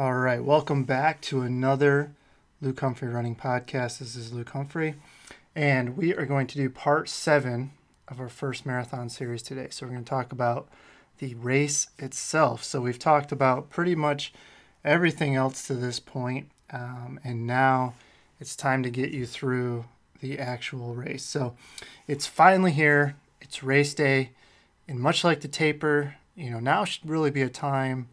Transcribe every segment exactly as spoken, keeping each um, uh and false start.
All right, welcome back to another Luke Humphrey Running Podcast. This is Luke Humphrey, and we are going to do part seven of our first marathon series today. So we're going to talk about the race itself. So we've talked about pretty much everything else to this point, um, and now it's time to get you through the actual race. So it's finally here. It's race day, and much like the taper, you know, now should really be a time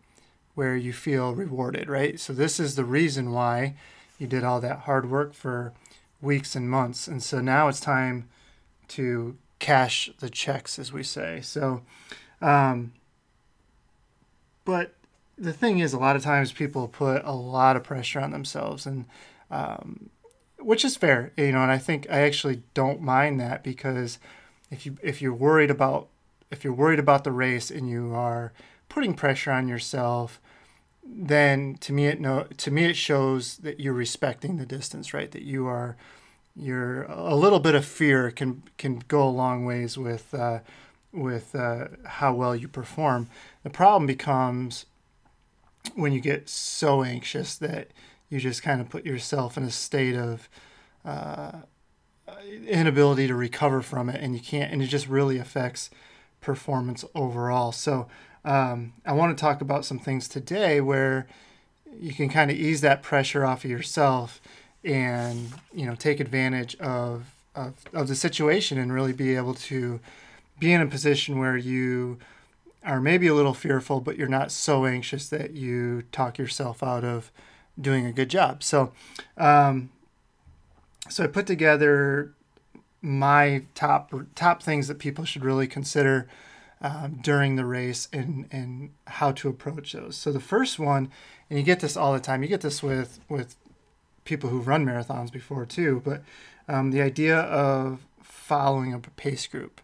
where you feel rewarded, right? So this is the reason why you did all that hard work for weeks and months. And so now it's time to cash the checks, as we say. So, um, but the thing is, a lot of times people put a lot of pressure on themselves, and um, which is fair, you know, and I think I actually don't mind that, because if you, if you're worried about, if you're worried about the race and you are putting pressure on yourself, then to me it no to me it shows that you're respecting the distance, right? That you are, you're a little bit of fear can can go a long ways with uh, with uh, how well you perform. The problem becomes when you get so anxious that you just kind of put yourself in a state of uh, inability to recover from it, and you can't, and it just really affects performance overall. So. Um, I want to talk about some things today where you can kind of ease that pressure off of yourself and, you know, take advantage of, of, of the situation and really be able to be in a position where you are maybe a little fearful, but you're not so anxious that you talk yourself out of doing a good job. So, um, so I put together my top, top things that people should really consider Um, during the race, and, and how to approach those. So the first one, and you get this all the time, you get this with, with people who've run marathons before too, but um, the idea of following a pace group.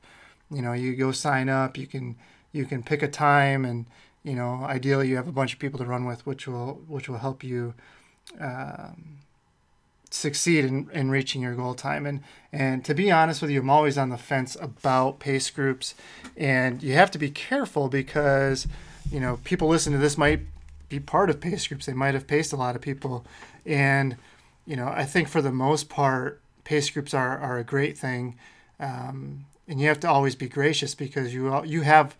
You know, you go sign up, you can, you can pick a time, and, you know, ideally you have a bunch of people to run with, which will, which will help you um, succeed in, in reaching your goal time. And, and to be honest with you, I'm always on the fence about pace groups, and you have to be careful because, you know, people listening to this might be part of pace groups. They might've paced a lot of people. And, you know, I think for the most part, pace groups are, are a great thing. Um, and you have to always be gracious, because you, you have,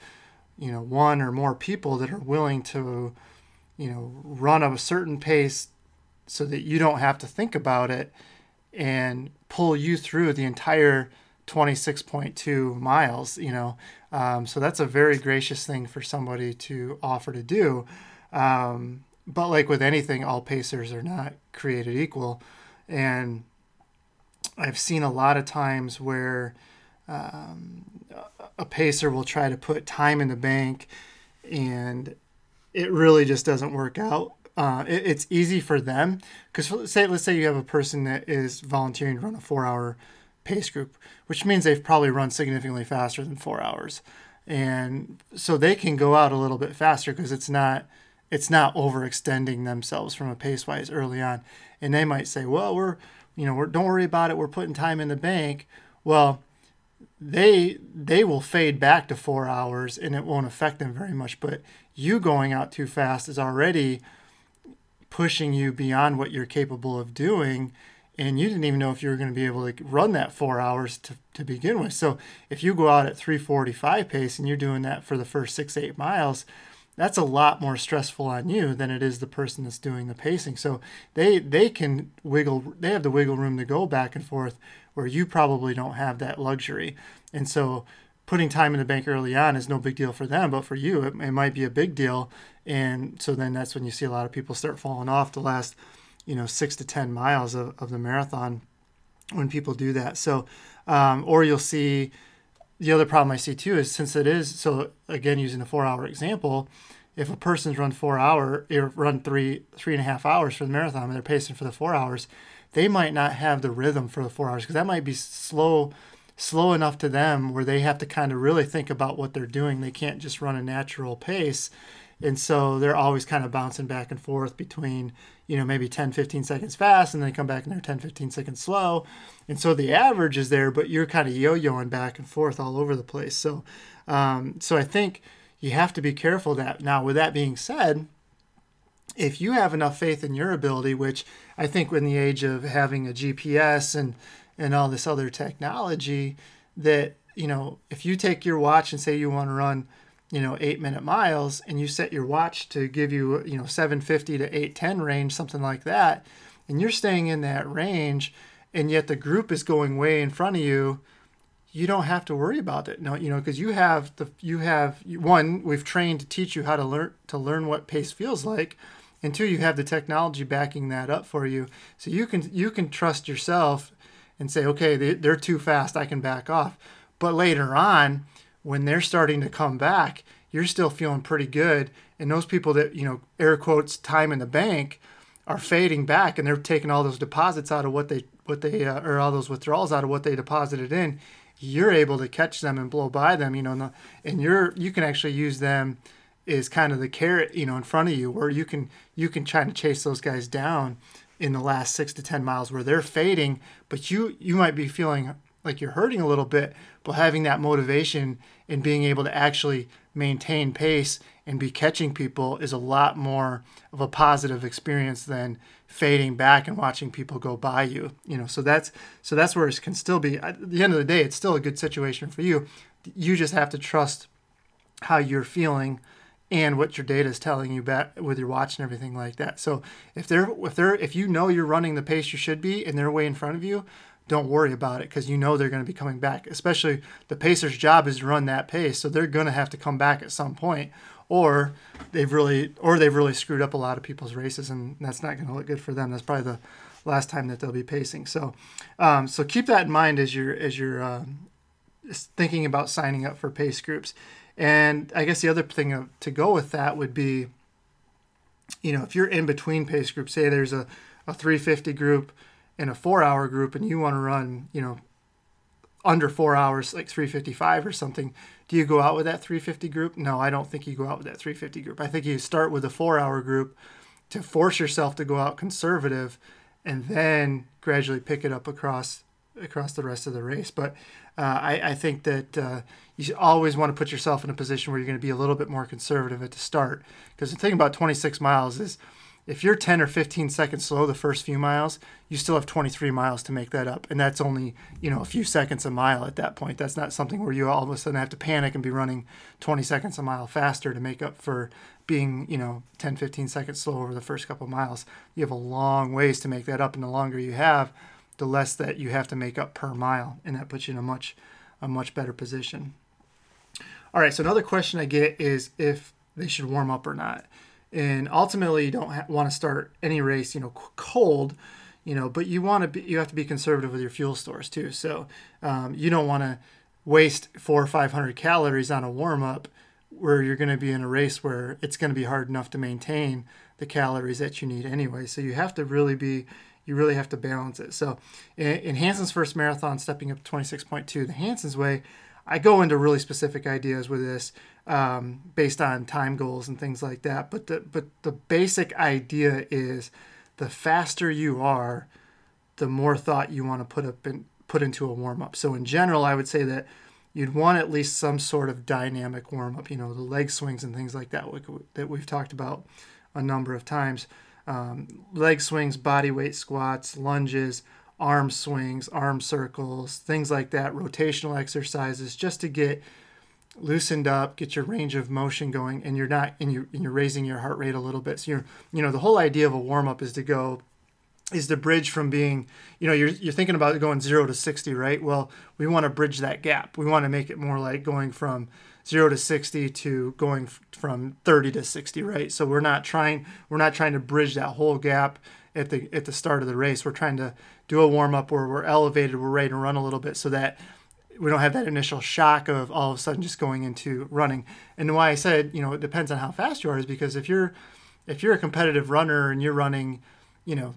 you know, one or more people that are willing to, you know, run at a certain pace so that you don't have to think about it, and pull you through the entire twenty-six point two miles, you know. Um, so that's a very gracious thing for somebody to offer to do. Um, but like with anything, all pacers are not created equal. And I've seen a lot of times where um, a pacer will try to put time in the bank, and it really just doesn't work out. Uh, it, it's easy for them, because let's say, let's say you have a person that is volunteering to run a four-hour pace group, which means they've probably run significantly faster than four hours. And so they can go out a little bit faster, because it's not, it's not overextending themselves from a pace-wise early on. And they might say, well, we're, you know, we're, don't worry about it, we're putting time in the bank. Well, they, they will fade back to four hours and it won't affect them very much. But you going out too fast is already pushing you beyond what you're capable of doing, and you didn't even know if you were going to be able to run that four hours to, to begin with. So if you go out at three forty-five pace and you're doing that for the first six, eight miles, that's a lot more stressful on you than it is the person that's doing the pacing. So they, they can wiggle, they have the wiggle room to go back and forth, where you probably don't have that luxury. And so putting time in the bank early on is no big deal for them, but for you, it, it might be a big deal. And so then that's when you see a lot of people start falling off the last, you know, six to ten miles of, of the marathon when people do that. So, um, or you'll see, the other problem I see too is, since it is, so again, using the four hour example, if a person's run four hour, run three, three and a half hours for the marathon, and they're pacing for the four hours, they might not have the rhythm for the four hours because that might be slow, slow enough to them where they have to kind of really think about what they're doing. They can't just run a natural pace. And so they're always kind of bouncing back and forth between, you know, maybe ten, fifteen seconds fast, and then they come back and they're ten, fifteen seconds slow. And so the average is there, but you're kind of yo-yoing back and forth all over the place. So, um, so I think you have to be careful that. Now, with that being said, if you have enough faith in your ability, which I think in the age of having a G P S and, and all this other technology, that, you know, if you take your watch and say you want to run, you know, eight minute miles, and you set your watch to give you, you know, seven fifty to eight ten range, something like that, and you're staying in that range, and yet the group is going way in front of you, you don't have to worry about it. No, you know, because you have the, you have one, we've trained to teach you how to learn, to learn what pace feels like. And two, you have the technology backing that up for you. So you can, you can trust yourself and say, okay, they, they're too fast, I can back off. But later on, when they're starting to come back, you're still feeling pretty good. And those people that, you know, air quotes, time in the bank, are fading back, and they're taking all those deposits out of what they, what they, uh, or all those withdrawals out of what they deposited in. You're able to catch them and blow by them, you know, and, the, and you're, you can actually use them as kind of the carrot, you know, in front of you, where you can, you can try to chase those guys down in the last six to ten miles where they're fading, but you, you might be feeling like you're hurting a little bit, but having that motivation and being able to actually maintain pace and be catching people is a lot more of a positive experience than fading back and watching people go by you. You know, so that's, so that's where it can still be, at the end of the day, it's still a good situation for you. You just have to trust how you're feeling and what your data is telling you back with your watch and everything like that. So if they're, if they're, if you know you're running the pace you should be and they're way in front of you, don't worry about it, because you know they're going to be coming back. Especially the pacer's job is to run that pace, so they're going to have to come back at some point, or they've really, or they've really screwed up a lot of people's races, and that's not going to look good for them. That's probably the last time that they'll be pacing. So, um, so keep that in mind as you're as you're uh, thinking about signing up for pace groups. And I guess the other thing to go with that would be, you know, if you're in between pace groups, say there's a a three fifty group in a four-hour group, and you want to run, you know, under four hours, like three fifty-five or something, do you go out with that three fifty group? No, I don't think you go out with that three fifty group. I think you start with a four-hour group to force yourself to go out conservative, and then gradually pick it up across across the rest of the race. But uh, I, I think that uh, you always want to put yourself in a position where you're going to be a little bit more conservative at the start, because the thing about twenty-six miles is, if you're ten or fifteen seconds slow the first few miles, you still have twenty-three miles to make that up. And that's only, you know, a few seconds a mile at that point. That's not something where you all of a sudden have to panic and be running twenty seconds a mile faster to make up for being, you know, ten, fifteen seconds slow over the first couple of miles. You have a long ways to make that up. And the longer you have, the less that you have to make up per mile. And that puts you in a much, a much better position. All right. So another question I get is if they should warm up or not. And ultimately, you don't ha- want to start any race, you know, c- cold, you know, but you want to be, you have to be conservative with your fuel stores too. So um, you don't want to waste four or five hundred calories on a warm up where you're going to be in a race where it's going to be hard enough to maintain the calories that you need anyway. So you have to really be, you really have to balance it. So in, in Hanson's first marathon, stepping up twenty-six point two, the Hanson's way, I go into really specific ideas with this um, based on time goals and things like that. But the but the basic idea is the faster you are, the more thought you want to put up and put into a warm up. So in general, I would say that you'd want at least some sort of dynamic warm up. You know, the leg swings and things like that that we've talked about a number of times. Um, leg swings, body weight squats, lunges, arm swings, arm circles, things like that, rotational exercises, just to get loosened up, get your range of motion going, and you're not, and you're, and you're raising your heart rate a little bit. So you're, you know, the whole idea of a warm up is to go, is to bridge from being, you know, you're you're thinking about going zero to sixty, right? Well, we want to bridge that gap. We want to make it more like going from zero to sixty to going from thirty to sixty, right? So we're not trying, we're not trying to bridge that whole gap at the at the start of the race. We're trying to do a warm-up where we're elevated, we're ready to run a little bit so that we don't have that initial shock of all of a sudden just going into running. And why I said, you know, it depends on how fast you are is because if you're if you're a competitive runner and you're running, you know,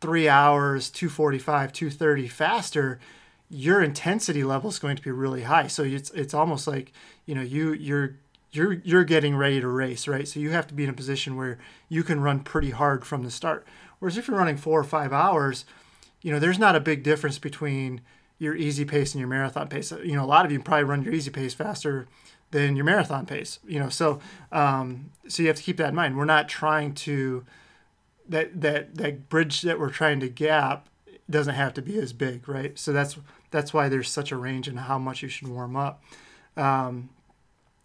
three hours, two forty-five, two thirty faster, your intensity level is going to be really high. So it's it's almost like, you know, you you're you're you're getting ready to race, right? So you have to be in a position where you can run pretty hard from the start. Whereas if you're running four or five hours, you know, there's not a big difference between your easy pace and your marathon pace. You know, a lot of you probably run your easy pace faster than your marathon pace, you know? So, um, so you have to keep that in mind. We're not trying to, that, that, that bridge that we're trying to gap doesn't have to be as big, right? So that's, that's why there's such a range in how much you should warm up. Um,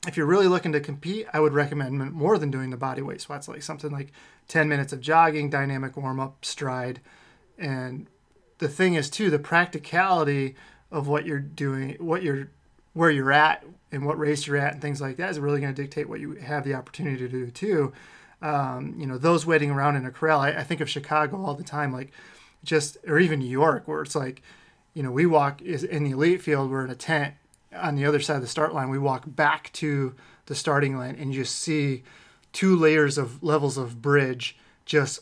if you're really looking to compete, I would recommend more than doing the body weight squats, like something like ten minutes of jogging, dynamic warm up, stride. And the thing is too, the practicality of what you're doing, what you're, where you're at and what race you're at and things like that is really going to dictate what you have the opportunity to do too. Um, you know, those waiting around in a corral, I, I think of Chicago all the time, like just, or even New York, where it's like, you know, we walk is in the elite field, we're in a tent on the other side of the start line. We walk back to the starting line and you just see two layers of levels of bridge just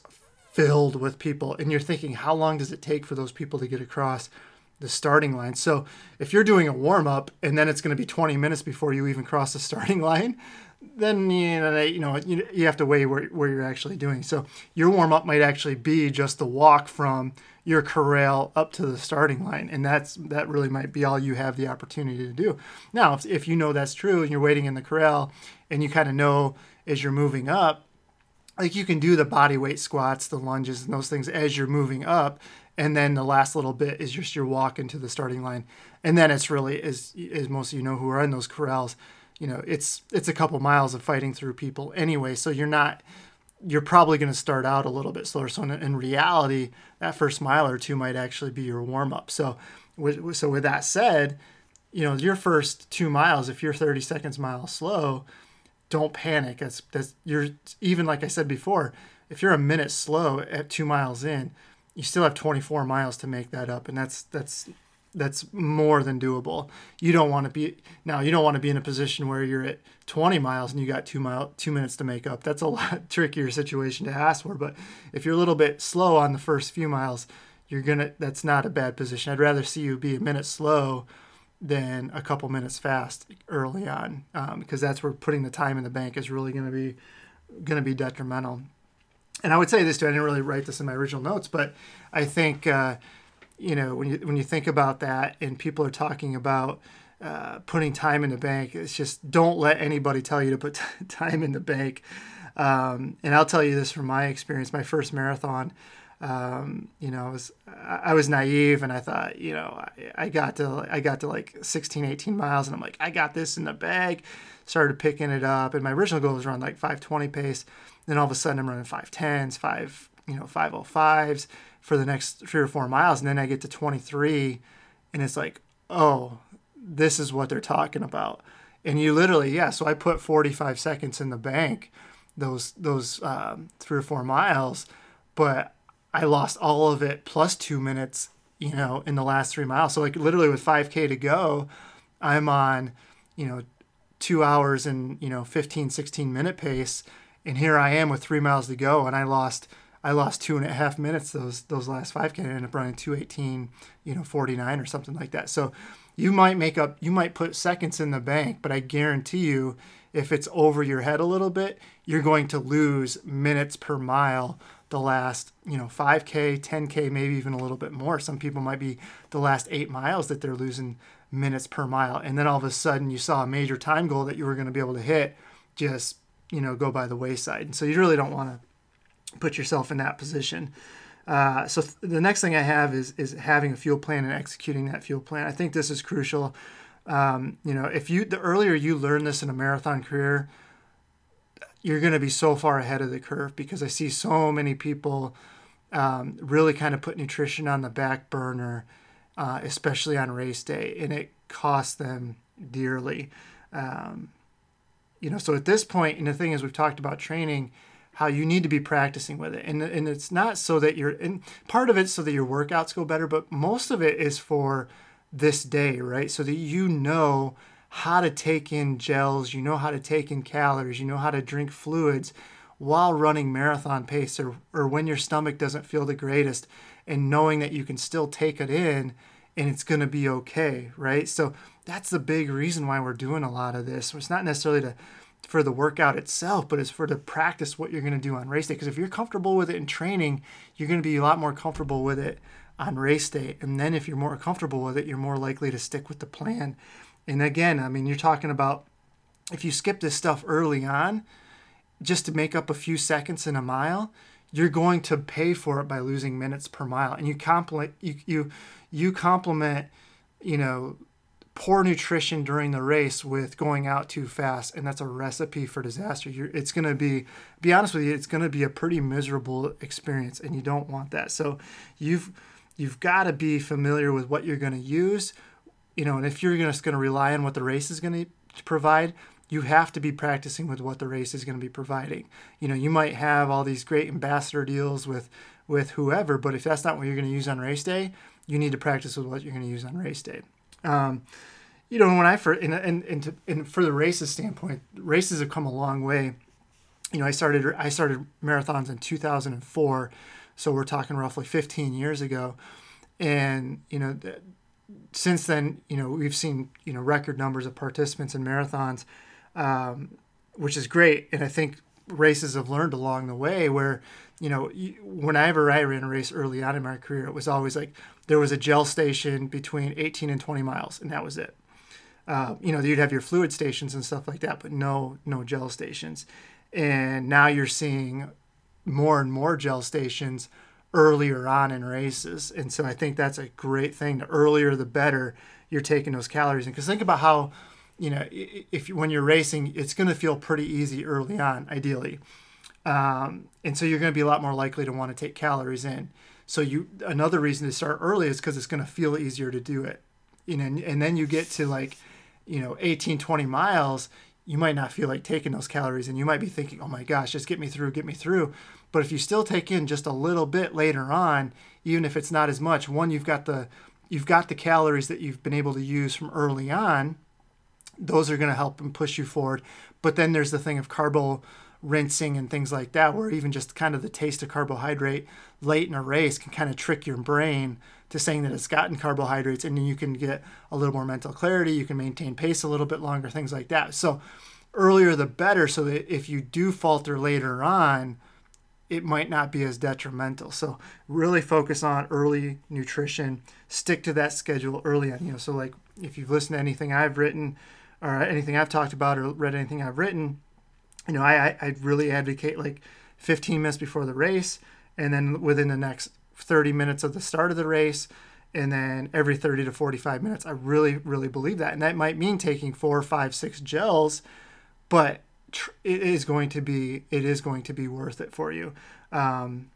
filled with people. And you're thinking, how long does it take for those people to get across the starting line? So if you're doing a warm up and then it's going to be twenty minutes before you even cross the starting line, then you know, you know you, you have to weigh where, where you're actually doing. So your warm up might actually be just the walk from your corral up to the starting line, and that's that really might be all you have the opportunity to do. Now, if, if you know that's true and you're waiting in the corral and you kind of know as you're moving up, like you can do the body weight squats, the lunges, and those things as you're moving up. And then the last little bit is just your walk into the starting line. And then it's really, as, as most of you know who are in those corrals, you know, it's it's a couple miles of fighting through people anyway. So you're not, you're probably going to start out a little bit slower. So in, in reality, that first mile or two might actually be your warm up. So with, so with that said, you know, your first two miles, if you're thirty seconds mile slow, don't panic. That's, that's, you're, even like I said before, if you're a minute slow at two miles in, you still have twenty-four miles to make that up. And that's, that's, that's more than doable. You don't want to be, now you don't want to be in a position where you're at twenty miles and you got two mile, two minutes to make up. That's a lot trickier situation to ask for. But if you're a little bit slow on the first few miles, you're going to, that's not a bad position. I'd rather see you be a minute slow than a couple minutes fast early on. Um, because that's where putting the time in the bank is really going to be, going to be detrimental. And I would say this too, I didn't really write this in my original notes, but I think, uh, you know, when you when you think about that and people are talking about uh, putting time in the bank, it's just don't let anybody tell you to put t- time in the bank. Um, and I'll tell you this from my experience, my first marathon, um, you know, I was, I was naive and I thought, you know, I, I got to, I got to like sixteen, eighteen miles and I'm like, I got this in the bag, started picking it up. And my original goal was around like five twenty pace. Then all of a sudden I'm running five tens, five, you know, five oh fives for the next three or four miles. And then I get to twenty-three and it's like, oh, this is what they're talking about. And you literally, yeah. So I put forty-five seconds in the bank, those, those um, three or four miles, but I lost all of it plus two minutes, you know, in the last three miles. So like literally with five K to go, I'm on, you know, two hours and, you know, fifteen, sixteen minute pace. And here I am with three miles to go, and I lost I lost two and a half minutes those those last five K. I ended up running two eighteen, you know, forty-nine or something like that. So you might make up, you might put seconds in the bank, but I guarantee you, if it's over your head a little bit, you're going to lose minutes per mile the last, you know, five K, ten K, maybe even a little bit more. Some people might be the last eight miles that they're losing minutes per mile. And then all of a sudden you saw a major time goal that you were going to be able to hit just, you know, go by the wayside. And so you really don't want to put yourself in that position. Uh, so th- the next thing I have is, is having a fuel plan and executing that fuel plan. I think this is crucial. Um, you know, if you, the earlier you learn this in a marathon career, you're going to be so far ahead of the curve, because I see so many people um, really kind of put nutrition on the back burner, uh, especially on race day, and it costs them dearly. Um, You know, so at this point, and the thing is, we've talked about training, how you need to be practicing with it. And and it's not so that you're, and part of it's so that your workouts go better, but most of it is for this day, right? So that you know how to take in gels, you know how to take in calories, you know how to drink fluids while running marathon pace, or, or when your stomach doesn't feel the greatest, and knowing that you can still take it in and it's going to be okay, right? So that's the big reason why we're doing a lot of this. So it's not necessarily to, for the workout itself, but it's for to practice what you're going to do on race day. Because if you're comfortable with it in training, you're going to be a lot more comfortable with it on race day. And then if you're more comfortable with it, you're more likely to stick with the plan. And again, I mean, you're talking about if you skip this stuff early on, just to make up a few seconds in a mile, you're going to pay for it by losing minutes per mile. And you complement, you, you, you complement, you know, poor nutrition during the race with going out too fast, and that's a recipe for disaster. You're, it's going to be, be honest with you, it's going to be a pretty miserable experience, and you don't want that. So you've you've got to be familiar with what you're going to use, you know, and if you're just going to rely on what the race is going to provide, you have to be practicing with what the race is going to be providing. You know, you might have all these great ambassador deals with with whoever, but if that's not what you're going to use on race day, you need to practice with what you're going to use on race day. Um, you know, when I, for, and, and, and, to, and for the races standpoint, races have come a long way. You know, I started, I started marathons in two thousand four. So we're talking roughly fifteen years ago. And, you know, th- since then, you know, we've seen, you know, record numbers of participants in marathons, um, which is great. And I think races have learned along the way where, you know, whenever I ran a race early on in my career, it was always like there was a gel station between eighteen and twenty miles, and that was it. Uh, you know, you'd have your fluid stations and stuff like that, but no, no gel stations. And now you're seeing more and more gel stations earlier on in races. And so I think that's a great thing. The earlier, the better you're taking those calories in. Because think about how, you know, if when you're racing, it's going to feel pretty easy early on, ideally. Um, and so you're going to be a lot more likely to want to take calories in. So you, another reason to start early is because it's going to feel easier to do it. You know, and, and then you get to like, you know, eighteen, twenty miles, you might not feel like taking those calories and you might be thinking, oh my gosh, just get me through, get me through. But if you still take in just a little bit later on, even if it's not as much, one, you've got the, you've got the calories that you've been able to use from early on. Those are going to help and push you forward. But then there's the thing of carbo rinsing and things like that, where even just kind of the taste of carbohydrate late in a race can kind of trick your brain to saying that it's gotten carbohydrates, and then you can get a little more mental clarity. You can maintain pace a little bit longer, things like that. So earlier the better, so that if you do falter later on, it might not be as detrimental. So really focus on early nutrition, stick to that schedule early on. You know, so like if you've listened to anything I've written, or anything I've talked about, or read anything I've written, you know, I, I really advocate like fifteen minutes before the race, and then within the next thirty minutes of the start of the race, and then every thirty to forty-five minutes. I really, really believe that. And that might mean taking four, five, six gels, but tr- it is going to be, it is going to be worth it for you. Um,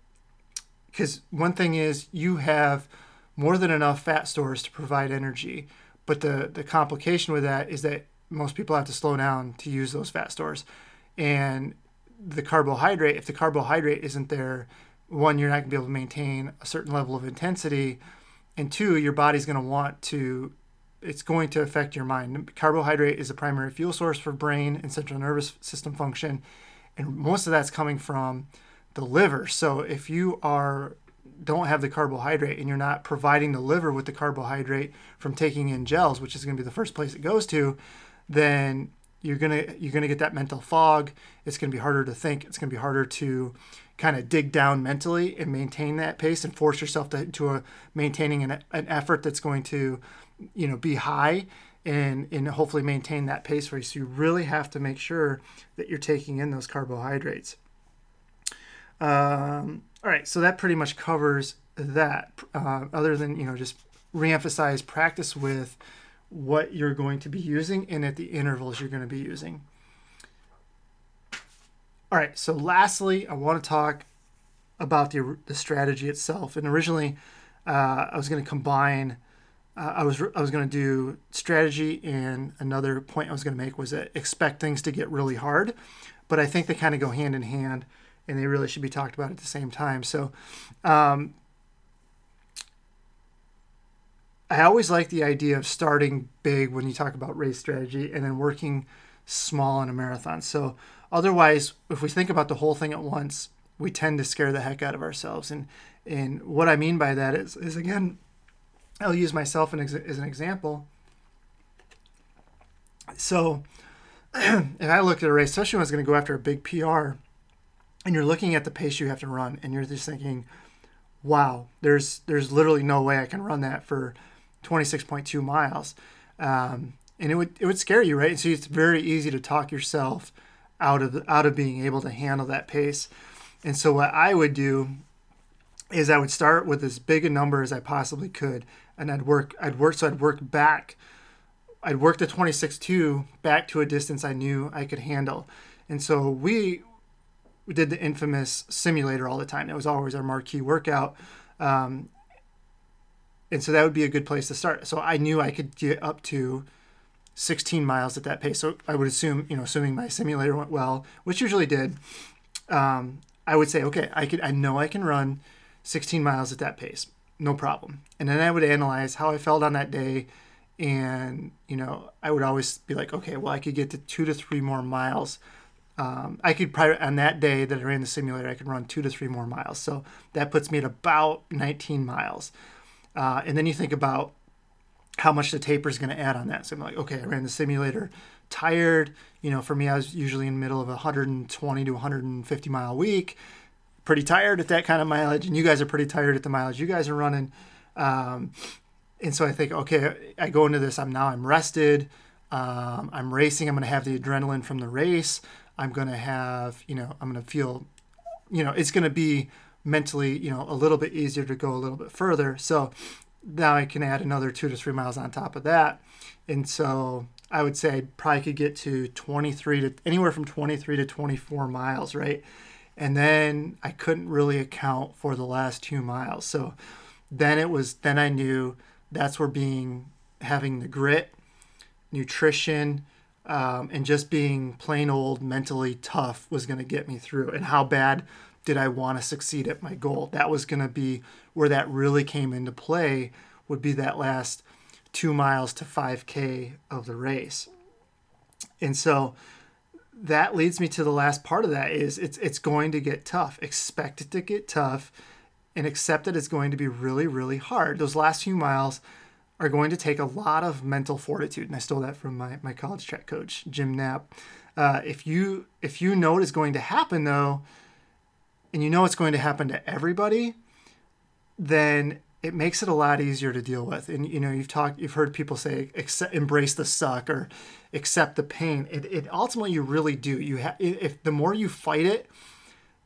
'cause one thing is you have more than enough fat stores to provide energy. But the, the complication with that is that most people have to slow down to use those fat stores. And the carbohydrate, if the carbohydrate isn't there, one, you're not going to be able to maintain a certain level of intensity. And two, your body's going to want to, it's going to affect your mind. Carbohydrate is a primary fuel source for brain and central nervous system function. And most of that's coming from the liver. So if you are don't have the carbohydrate and you're not providing the liver with the carbohydrate from taking in gels, which is going to be the first place it goes to, then you're going to, you're going to get that mental fog. It's going to be harder to think. It's going to be harder to kind of dig down mentally and maintain that pace and force yourself to, to a maintaining an, an effort that's going to, you know, be high and, and hopefully maintain that pace for you. So you really have to make sure that you're taking in those carbohydrates. Um, All right, so that pretty much covers that. Uh, other than, you know, just reemphasize practice with what you're going to be using and at the intervals you're going to be using. All right, so lastly, I want to talk about the the strategy itself. And originally, uh, I was going to combine. Uh, I was I was going to do strategy, and another point I was going to make was that expect things to get really hard, but I think they kind of go hand in hand. And they really should be talked about at the same time. So um, I always like the idea of starting big when you talk about race strategy and then working small in a marathon. So otherwise, if we think about the whole thing at once, we tend to scare the heck out of ourselves. And and what I mean by that is, is again, I'll use myself as an example. So and I looked at a race, especially when I was going to go after a big P R, and you're looking at the pace you have to run, and you're just thinking, wow, there's there's literally no way I can run that for twenty-six point two miles. Um, and it would it would scare you, right? And so it's very easy to talk yourself out of out of being able to handle that pace. And so what I would do is I would start with as big a number as I possibly could, and I'd work I'd work so I'd work back. I'd work the twenty-six point two back to a distance I knew I could handle. And so we we did the infamous simulator all the time. It was always our marquee workout. Um, and so that would be a good place to start. So I knew I could get up to sixteen miles at that pace. So I would assume, you know, assuming my simulator went well, which usually did, um, I would say, okay, I could, I know I can run sixteen miles at that pace. No problem. And then I would analyze how I felt on that day. And, you know, I would always be like, okay, well, I could get to two to three more miles. Um, I could probably, on that day that I ran the simulator, I could run two to three more miles. So that puts me at about nineteen miles. Uh, and then you think about how much the taper is going to add on that. So I'm like, okay, I ran the simulator tired. You know, for me, I was usually in the middle of a one hundred twenty to one hundred fifty mile week, pretty tired at that kind of mileage. And you guys are pretty tired at the mileage you guys are running. Um, and so I think, okay, I go into this, I'm now I'm rested. Um, I'm racing. I'm going to have the adrenaline from the race. I'm going to have, you know, I'm going to feel, you know, it's going to be mentally, you know, a little bit easier to go a little bit further. So now I can add another two to three miles on top of that. And so I would say I probably could get to twenty-three to anywhere from twenty-three to twenty-four miles. Right. And then I couldn't really account for the last two miles. So then it was, then I knew that's where being, having the grit, nutrition, Um, and just being plain old mentally tough was going to get me through. And how bad did I want to succeed at my goal? That was going to be where that really came into play, would be that last two miles to five K of the race. And so that leads me to the last part of that is it's, it's going to get tough. Expect it to get tough and accept that it's going to be really, really hard. Those last few miles are going to take a lot of mental fortitude. And I stole that from my, my college track coach, Jim Knapp. Uh, if you if you know it is going to happen, though, and you know it's going to happen to everybody, then it makes it a lot easier to deal with. And, you know, you've talked, you've heard people say, accept, embrace the suck or accept the pain. It, it ultimately, you really do. You ha- if the more you fight it,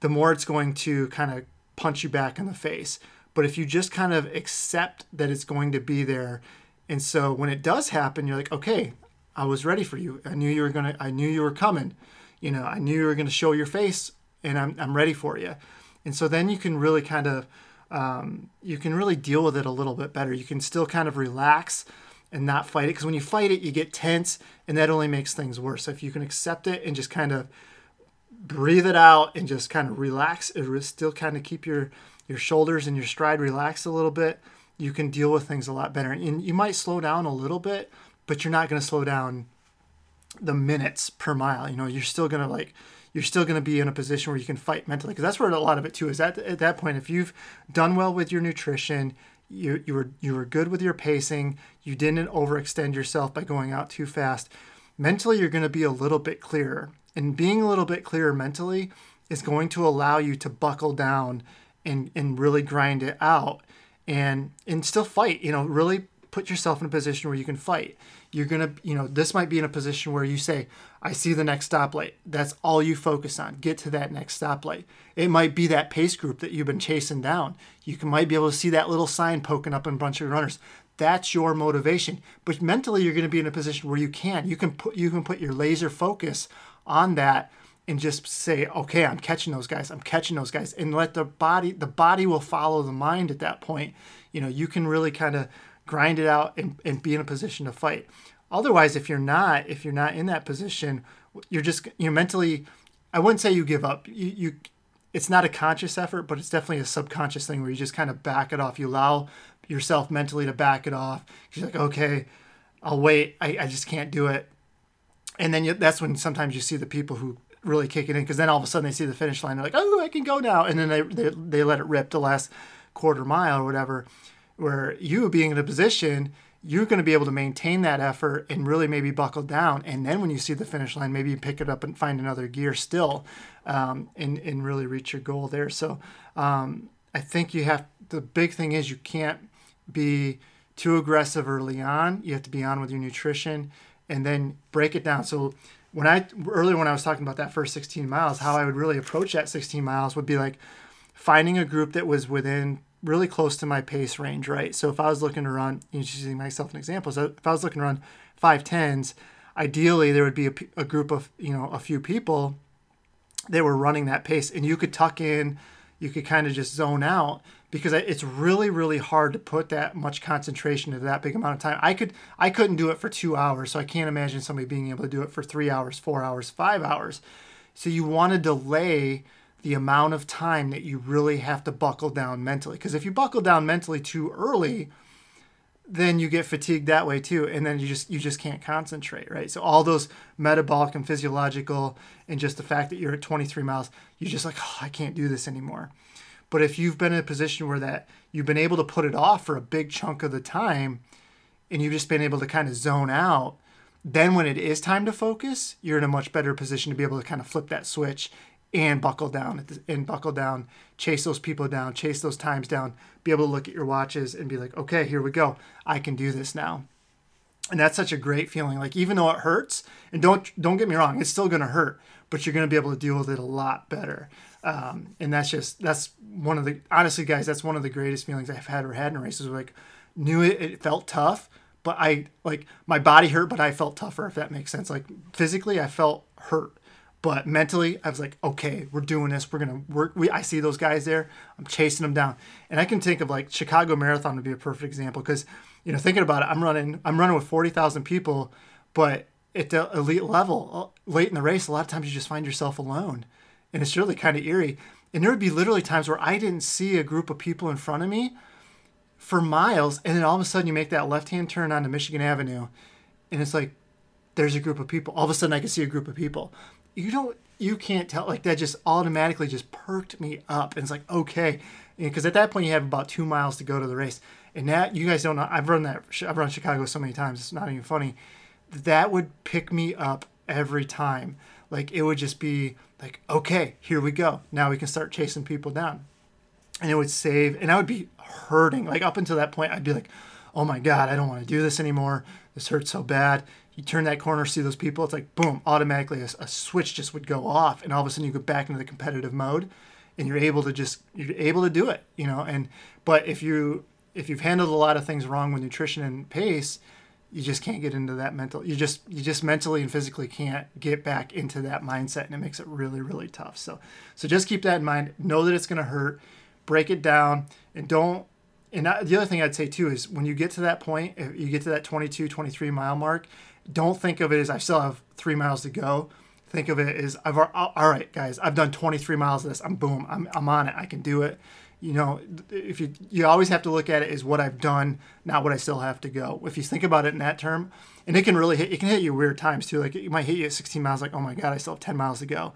the more it's going to kind of punch you back in the face. But if you just kind of accept that it's going to be there, and so when it does happen, you're like, okay, I was ready for you. I knew you were gonna. I knew you were coming. You know, I knew you were gonna show your face, and I'm I'm ready for you. And so then you can really kind of, um, you can really deal with it a little bit better. You can still kind of relax and not fight it, because when you fight it, you get tense, and that only makes things worse. So if you can accept it and just kind of breathe it out and just kind of relax, it will still kind of keep your your shoulders and your stride relax a little bit, you can deal with things a lot better. And you might slow down a little bit, but you're not going to slow down the minutes per mile. You know, you're still going to like, you're still going to be in a position where you can fight mentally. Cause that's where a lot of it too is at, at that point, if you've done well with your nutrition, you you were, you were good with your pacing, you didn't overextend yourself by going out too fast. Mentally, you're going to be a little bit clearer, and being a little bit clearer mentally is going to allow you to buckle down And, and really grind it out and and still fight, you know, really put yourself in a position where you can fight. You're going to, you know, this might be in a position where you say, I see the next stoplight. That's all you focus on. Get to that next stoplight. It might be that pace group that you've been chasing down. You can might be able to see that little sign poking up in a bunch of runners. That's your motivation. But mentally, you're going to be in a position where you can. You can put, you can put your laser focus on that and just say, okay, I'm catching those guys. I'm catching those guys. And let the body, the body will follow the mind at that point. You know, you can really kind of grind it out and, and be in a position to fight. Otherwise, if you're not, if you're not in that position, you're just, you're mentally, I wouldn't say you give up. You, you, it's not a conscious effort, but it's definitely a subconscious thing where you just kind of back it off. You allow yourself mentally to back it off. You're like, okay, I'll wait. I, I just can't do it. And then you, that's when sometimes you see the people who really kick it in, because then all of a sudden they see the finish line, they're like, oh, I can go now, and then they, they they let it rip the last quarter mile or whatever, where you being in a position, you're going to be able to maintain that effort and really maybe buckle down, and then when you see the finish line, maybe you pick it up and find another gear still, um, and, and really reach your goal there. So um, I think you have, the big thing is you can't be too aggressive early on. You have to be on with your nutrition and then break it down. So when I earlier when I was talking about that first sixteen miles, how I would really approach that sixteen miles would be like finding a group that was within really close to my pace range, right? So if I was looking to run, using myself as an example, so if I was looking to run five tens, ideally there would be a, a group of, you know, a few people that were running that pace, and you could tuck in, you could kind of just zone out, because it's really, really hard to put that much concentration into that big amount of time. I could, I couldn't do it for two hours, so I can't imagine somebody being able to do it for three hours, four hours, five hours. So you want to delay the amount of time that you really have to buckle down mentally. Because if you buckle down mentally too early, then you get fatigued that way too. And then you just you just can't concentrate, right? So all those metabolic and physiological, and just the fact that you're at twenty-three miles, you're just like, oh, I can't do this anymore. But if you've been in a position where that you've been able to put it off for a big chunk of the time, and you've just been able to kind of zone out, then when it is time to focus, you're in a much better position to be able to kind of flip that switch and buckle down and buckle down, chase those people down, chase those times down, be able to look at your watches and be like, okay, here we go. I can do this now. And that's such a great feeling. Like, even though it hurts, and don't, don't get me wrong, it's still going to hurt, but you're going to be able to deal with it a lot better. Um, and that's just, that's one of the, honestly guys, that's one of the greatest feelings I've had or had in races. Like, knew it, it felt tough, but I like my body hurt, but I felt tougher, if that makes sense. Like, physically I felt hurt, but mentally, I was like, okay, we're doing this. We're going to work. We, I see those guys there. I'm chasing them down. And I can think of, like, Chicago Marathon would be a perfect example, because, you know, thinking about it, I'm running I'm running with forty thousand people, but at the elite level, late in the race, a lot of times you just find yourself alone. And it's really kind of eerie. And there would be literally times where I didn't see a group of people in front of me for miles, and then all of a sudden you make that left-hand turn onto Michigan Avenue, and it's like, there's a group of people. All of a sudden I can see a group of people. You don't, you can't tell, like, that just automatically just perked me up. And it's like, okay, because at that point you have about two miles to go to the race. And that, you guys don't know, I've run that, I've run Chicago so many times, it's not even funny. That would pick me up every time. Like, it would just be like, okay, here we go. Now we can start chasing people down. And it would save, and I would be hurting. Like, up until that point, I'd be like, oh my God, I don't want to do this anymore. This hurts so bad. You turn that corner, see those people, it's like, boom, automatically a, a switch just would go off, and all of a sudden you go back into the competitive mode, and you're able to just, you're able to do it, you know. And but if you if you've handled a lot of things wrong with nutrition and pace, you just can't get into that mental, you just you just mentally and physically can't get back into that mindset, and it makes it really, really tough. So so just keep that in mind. Know that it's going to hurt. Break it down, and don't. And I, the other thing I'd say too is, when you get to that point, if you get to that twenty-two, twenty-three mile mark, don't think of it as I still have three miles to go. Think of it as, I've all right, guys, I've done twenty-three miles of this. I'm boom. I'm I'm on it. I can do it. You know, if you you always have to look at it as what I've done, not what I still have to go. If you think about it in that term, and it can really hit, it can hit you weird times too. Like, it might hit you at sixteen miles. Like, oh my God, I still have ten miles to go.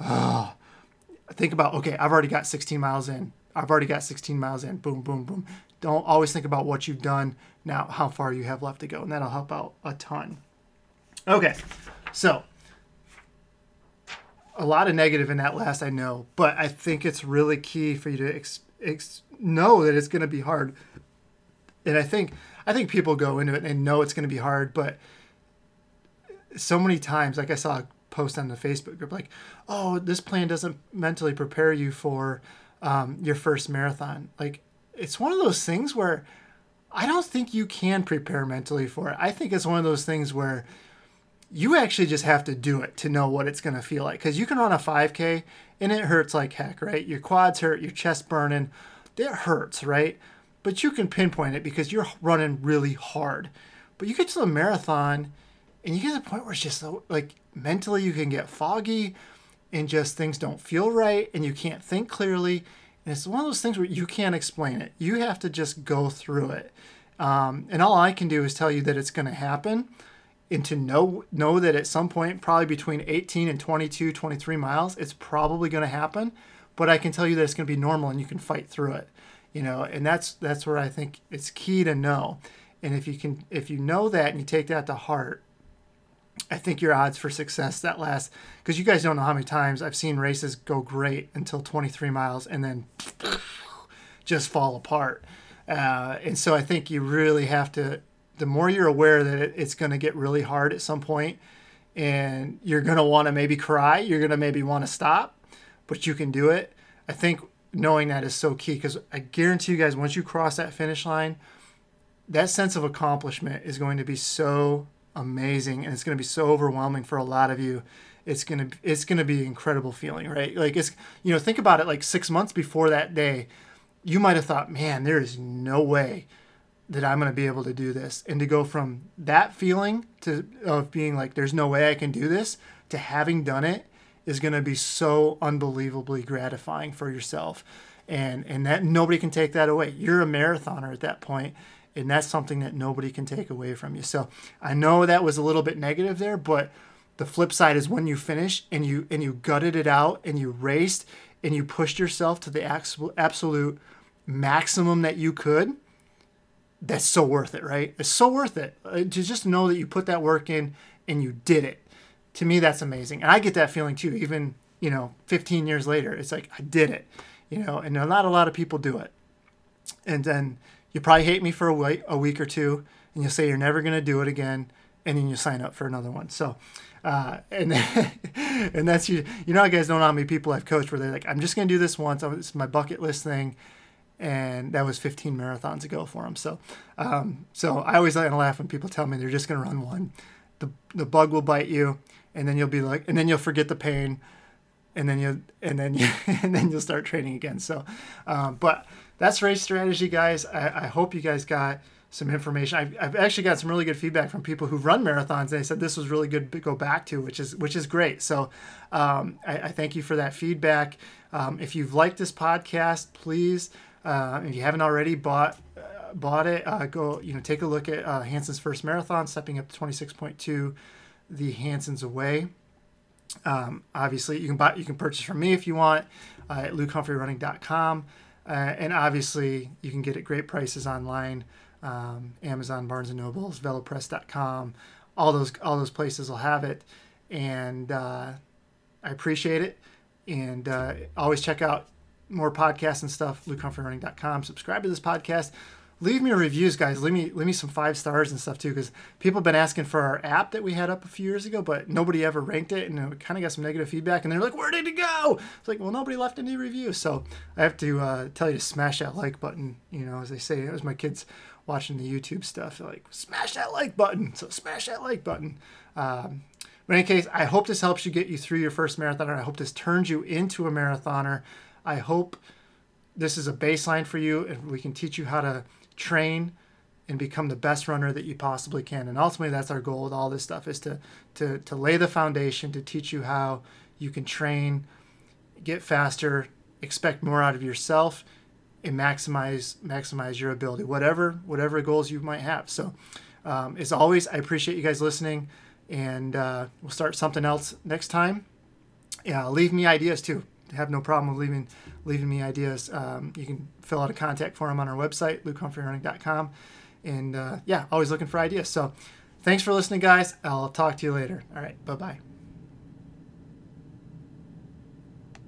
Oh, think about, okay, I've already got sixteen miles in. I've already got sixteen miles in. Boom, boom, boom. Don't always think about what you've done, now how far you have left to go, and that'll help out a ton. Okay, so a lot of negative in that last, I know, but I think it's really key for you to ex- ex- know that it's going to be hard. And I think I think people go into it and know it's going to be hard, but so many times, like, I saw a post on the Facebook group, like, oh, this plan doesn't mentally prepare you for um, your first marathon. Like, it's one of those things where I don't think you can prepare mentally for it. I think it's one of those things where you actually just have to do it to know what it's going to feel like. Because you can run a five K and it hurts like heck, right? Your quads hurt, your chest burning. It hurts, right? But you can pinpoint it because you're running really hard. But you get to the marathon and you get to the point where it's just like, mentally you can get foggy and just things don't feel right and you can't think clearly. And it's one of those things where you can't explain it. You have to just go through it. Um, and all I can do is tell you that it's going to happen, and to know know that at some point, probably between eighteen and twenty-two, twenty-three miles, it's probably going to happen. But I can tell you that it's going to be normal and you can fight through it. You know, and that's that's where I think it's key to know. And if you can, if you know that and you take that to heart, I think your odds for success that last, because you guys don't know how many times I've seen races go great until twenty-three miles and then just fall apart. Uh, and so I think you really have to the more you're aware that it, it's going to get really hard at some point, and you're going to want to maybe cry, you're going to maybe want to stop, but you can do it. I think knowing that is so key, because I guarantee you guys, once you cross that finish line, that sense of accomplishment is going to be so amazing, and it's going to be so overwhelming for a lot of you. It's going to it's going to be an incredible feeling, right? Like, it's, you know, think about it, like six months before that day, you might have thought, man, there is no way that I'm going to be able to do this. And to go from that feeling to of being like, there's no way I can do this, to having done it is going to be so unbelievably gratifying for yourself. And, and that nobody can take that away. You're a marathoner at that point, and that's something that nobody can take away from you. So I know that was a little bit negative there, but the flip side is when you finish and you, and you gutted it out and you raced and you pushed yourself to the absolute maximum that you could, that's so worth it, right? It's so worth it to just know that you put that work in and you did it. To me, that's amazing. And I get that feeling too, even, you know, fifteen years later, it's like, I did it, you know, and not a lot of people do it. And then you probably hate me for a, a week or two, and you'll say you're never going to do it again, and then you sign up for another one. So, uh, and then, and that's, you, you know, you guys don't know how many people I've coached where they're like, I'm just going to do this once. It's my bucket list thing. And that was fifteen marathons ago for them. So, um, so I always like to laugh when people tell me they're just going to run one. The the bug will bite you, and then you'll be like, and then you'll forget the pain, and then you and then you and then you'll start training again. So, um, but that's race strategy, guys. I, I hope you guys got some information. I've I've actually got some really good feedback from people who've run marathons. They said this was really good to go back to, which is which is great. So, um, I, I thank you for that feedback. Um, if you've liked this podcast, please. Uh, if you haven't already bought uh, bought it, uh, go you know take a look at uh, Hanson's First Marathon Stepping Up twenty-six point two the Hansons Way. Um, obviously, you can buy you can purchase from me if you want uh, at luke humphrey running dot com, uh, and obviously you can get it at great prices online, um, Amazon, Barnes and Nobles, velopress dot com, all those all those places will have it, and uh, I appreciate it, and uh, always check out more podcasts and stuff, luke humphrey running dot com. Subscribe to this podcast. Leave me reviews, guys. Leave me leave me some five stars and stuff too, because people have been asking for our app that we had up a few years ago, but nobody ever ranked it, and we kind of got some negative feedback, and they're like, where did it go? It's like, well, nobody left any review. So I have to uh, tell you to smash that like button, you know, as they say. It was my kids watching the YouTube stuff. They're like, smash that like button. So smash that like button. Um, but in any case, I hope this helps you get you through your first marathoner. I hope this turns you into a marathoner. I hope this is a baseline for you, and we can teach you how to train and become the best runner that you possibly can. And ultimately, that's our goal with all this stuff, is to to to lay the foundation to teach you how you can train, get faster, expect more out of yourself, and maximize maximize your ability, whatever whatever goals you might have. So, um, as always, I appreciate you guys listening, and uh, we'll start something else next time. Yeah, leave me ideas too. Have no problem with leaving leaving me ideas. Um, you can fill out a contact form on our website, luke humphrey running dot com. And uh, yeah, always looking for ideas. So thanks for listening, guys. I'll talk to you later. All right, bye-bye.